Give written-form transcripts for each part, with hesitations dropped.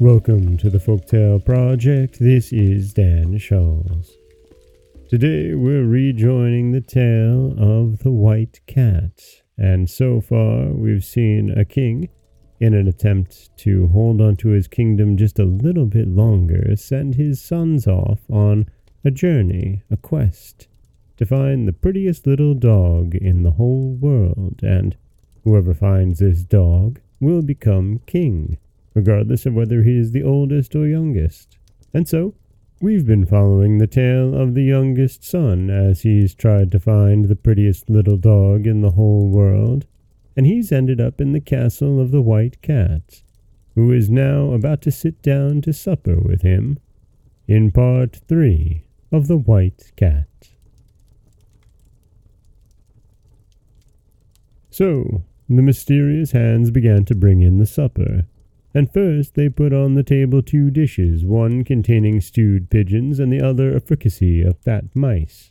Welcome to the Folktale Project. This is Dan Scholz. Today we're rejoining the tale of the White Cat, and so far we've seen a king, in an attempt to hold onto his kingdom just a little bit longer, send his sons off on a journey, a quest, to find the prettiest little dog in the whole world, and whoever finds this dog will become king, regardless of whether he is the oldest or youngest. And so, we've been following the tale of the youngest son as he's tried to find the prettiest little dog in the whole world, and he's ended up in the castle of the White Cat, who is now about to sit down to supper with him in Part 3 of The White Cat. So, the mysterious hands began to bring in the supper, and first they put on the table two dishes, one containing stewed pigeons and the other a fricassee of fat mice.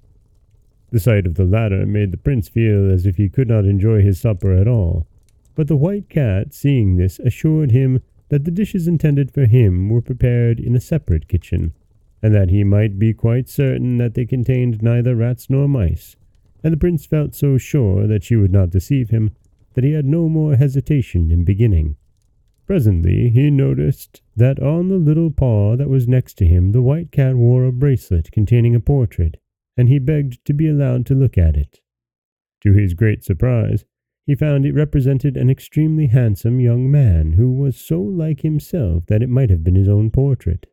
The sight of the latter made the prince feel as if he could not enjoy his supper at all, but the White Cat, seeing this, assured him that the dishes intended for him were prepared in a separate kitchen, and that he might be quite certain that they contained neither rats nor mice, and the prince felt so sure that she would not deceive him that he had no more hesitation in beginning. Presently he noticed that on the little paw that was next to him the White Cat wore a bracelet containing a portrait, and he begged to be allowed to look at it. To his great surprise, he found it represented an extremely handsome young man who was so like himself that it might have been his own portrait.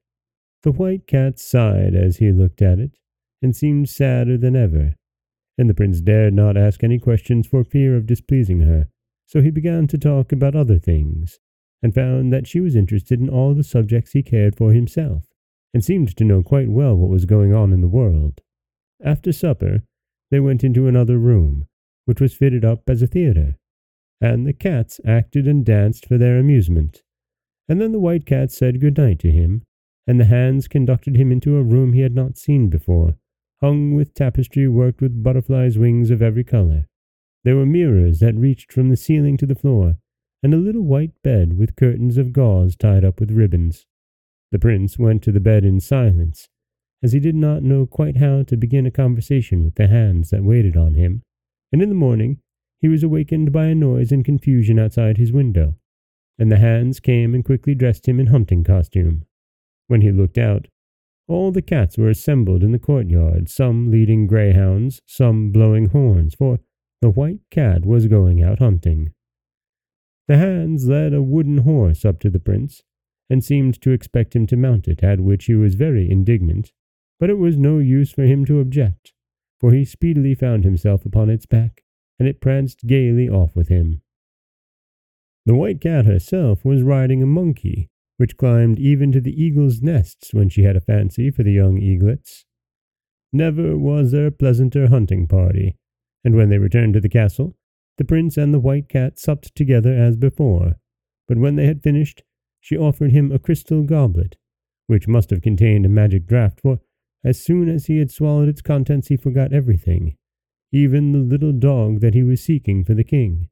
The White Cat sighed as he looked at it, and seemed sadder than ever, and the prince dared not ask any questions for fear of displeasing her, so he began to talk about other things, and found that she was interested in all the subjects he cared for himself, and seemed to know quite well what was going on in the world. After supper, they went into another room, which was fitted up as a theatre, and the cats acted and danced for their amusement. And then the White Cat said good night to him, and the hands conducted him into a room he had not seen before, hung with tapestry worked with butterflies' wings of every colour. There were mirrors that reached from the ceiling to the floor, and a little white bed with curtains of gauze tied up with ribbons. The prince went to the bed in silence, as he did not know quite how to begin a conversation with the hands that waited on him, and in the morning he was awakened by a noise and confusion outside his window, and the hands came and quickly dressed him in hunting costume. When he looked out, all the cats were assembled in the courtyard, some leading greyhounds, some blowing horns, for the White Cat was going out hunting. The hands led a wooden horse up to the prince, and seemed to expect him to mount it, at which he was very indignant, but it was no use for him to object, for he speedily found himself upon its back, and it pranced gaily off with him. The White Cat herself was riding a monkey, which climbed even to the eagles' nests when she had a fancy for the young eaglets. Never was there a pleasanter hunting party, and when they returned to the castle, the prince and the White Cat supped together as before, but when they had finished, she offered him a crystal goblet, which must have contained a magic draught, for as soon as he had swallowed its contents he forgot everything, even the little dog that he was seeking for the king,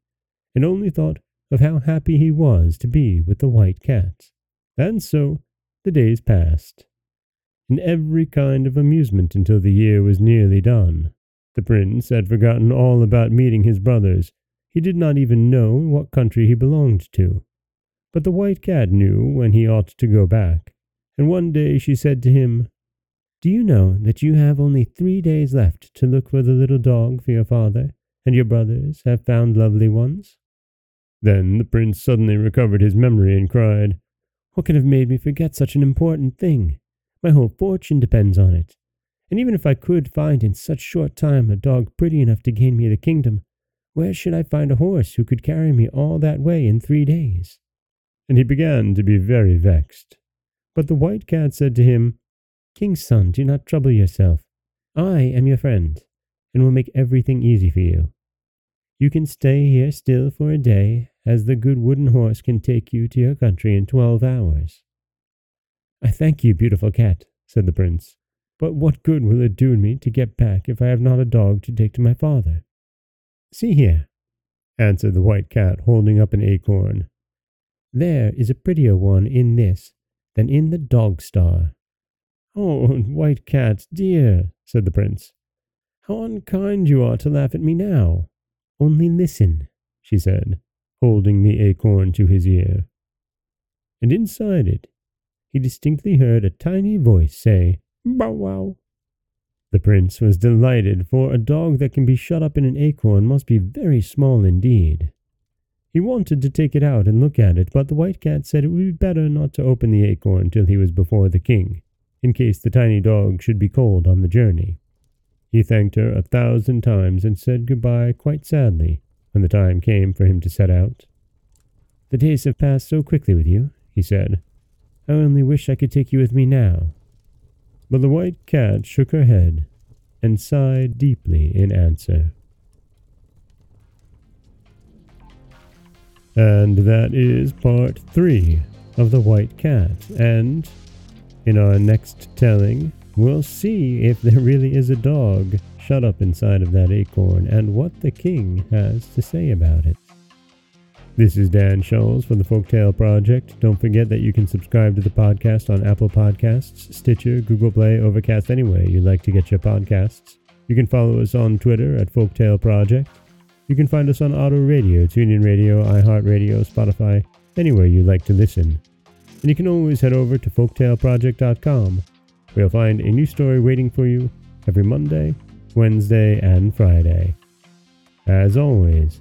and only thought of how happy he was to be with the White Cat. And so the days passed, in every kind of amusement until the year was nearly done. The prince had forgotten all about meeting his brothers. He did not even know what country he belonged to. But the White Cat knew when he ought to go back, and one day she said to him, "Do you know that you have only 3 days left to look for the little dog for your father, and your brothers have found lovely ones?" Then the prince suddenly recovered his memory and cried, "What could have made me forget such an important thing? My whole fortune depends on it. And even if I could find in such short time a dog pretty enough to gain me the kingdom, where should I find a horse who could carry me all that way in 3 days?" And he began to be very vexed. But the White Cat said to him, "King's son, do not trouble yourself. I am your friend, and will make everything easy for you. You can stay here still for a day, as the good wooden horse can take you to your country in 12 hours. "I thank you, beautiful cat," said the prince. "But what good will it do me to get back if I have not a dog to take to my father?" "See here," answered the White Cat, holding up an acorn. "There is a prettier one in this than in the dog star. "Oh, White Cat, dear," said the prince, "how unkind you are to laugh at me now." "Only listen," she said, holding the acorn to his ear. And inside it, he distinctly heard a tiny voice say, "Bow wow." The prince was delighted, for a dog that can be shut up in an acorn must be very small indeed. He wanted to take it out and look at it, but the White Cat said it would be better not to open the acorn till he was before the king, in case the tiny dog should be cold on the journey. He thanked her 1,000 times and said goodbye quite sadly when the time came for him to set out. "The days have passed so quickly with you," he said. "I only wish I could take you with me now." But the White Cat shook her head and sighed deeply in answer. And that is part 3 of The White Cat, and in our next telling, we'll see if there really is a dog shut up inside of that acorn and what the king has to say about it. This is Dan Scholz from the Folktale Project. Don't forget that you can subscribe to the podcast on Apple Podcasts, Stitcher, Google Play, Overcast, anywhere you like to get your podcasts. You can follow us on Twitter at @FolktaleProject. You can find us on Auto Radio, TuneIn Radio, iHeartRadio, Spotify, anywhere you like to listen. And you can always head over to FolktaleProject.com, where you'll find a new story waiting for you every Monday, Wednesday, and Friday. As always,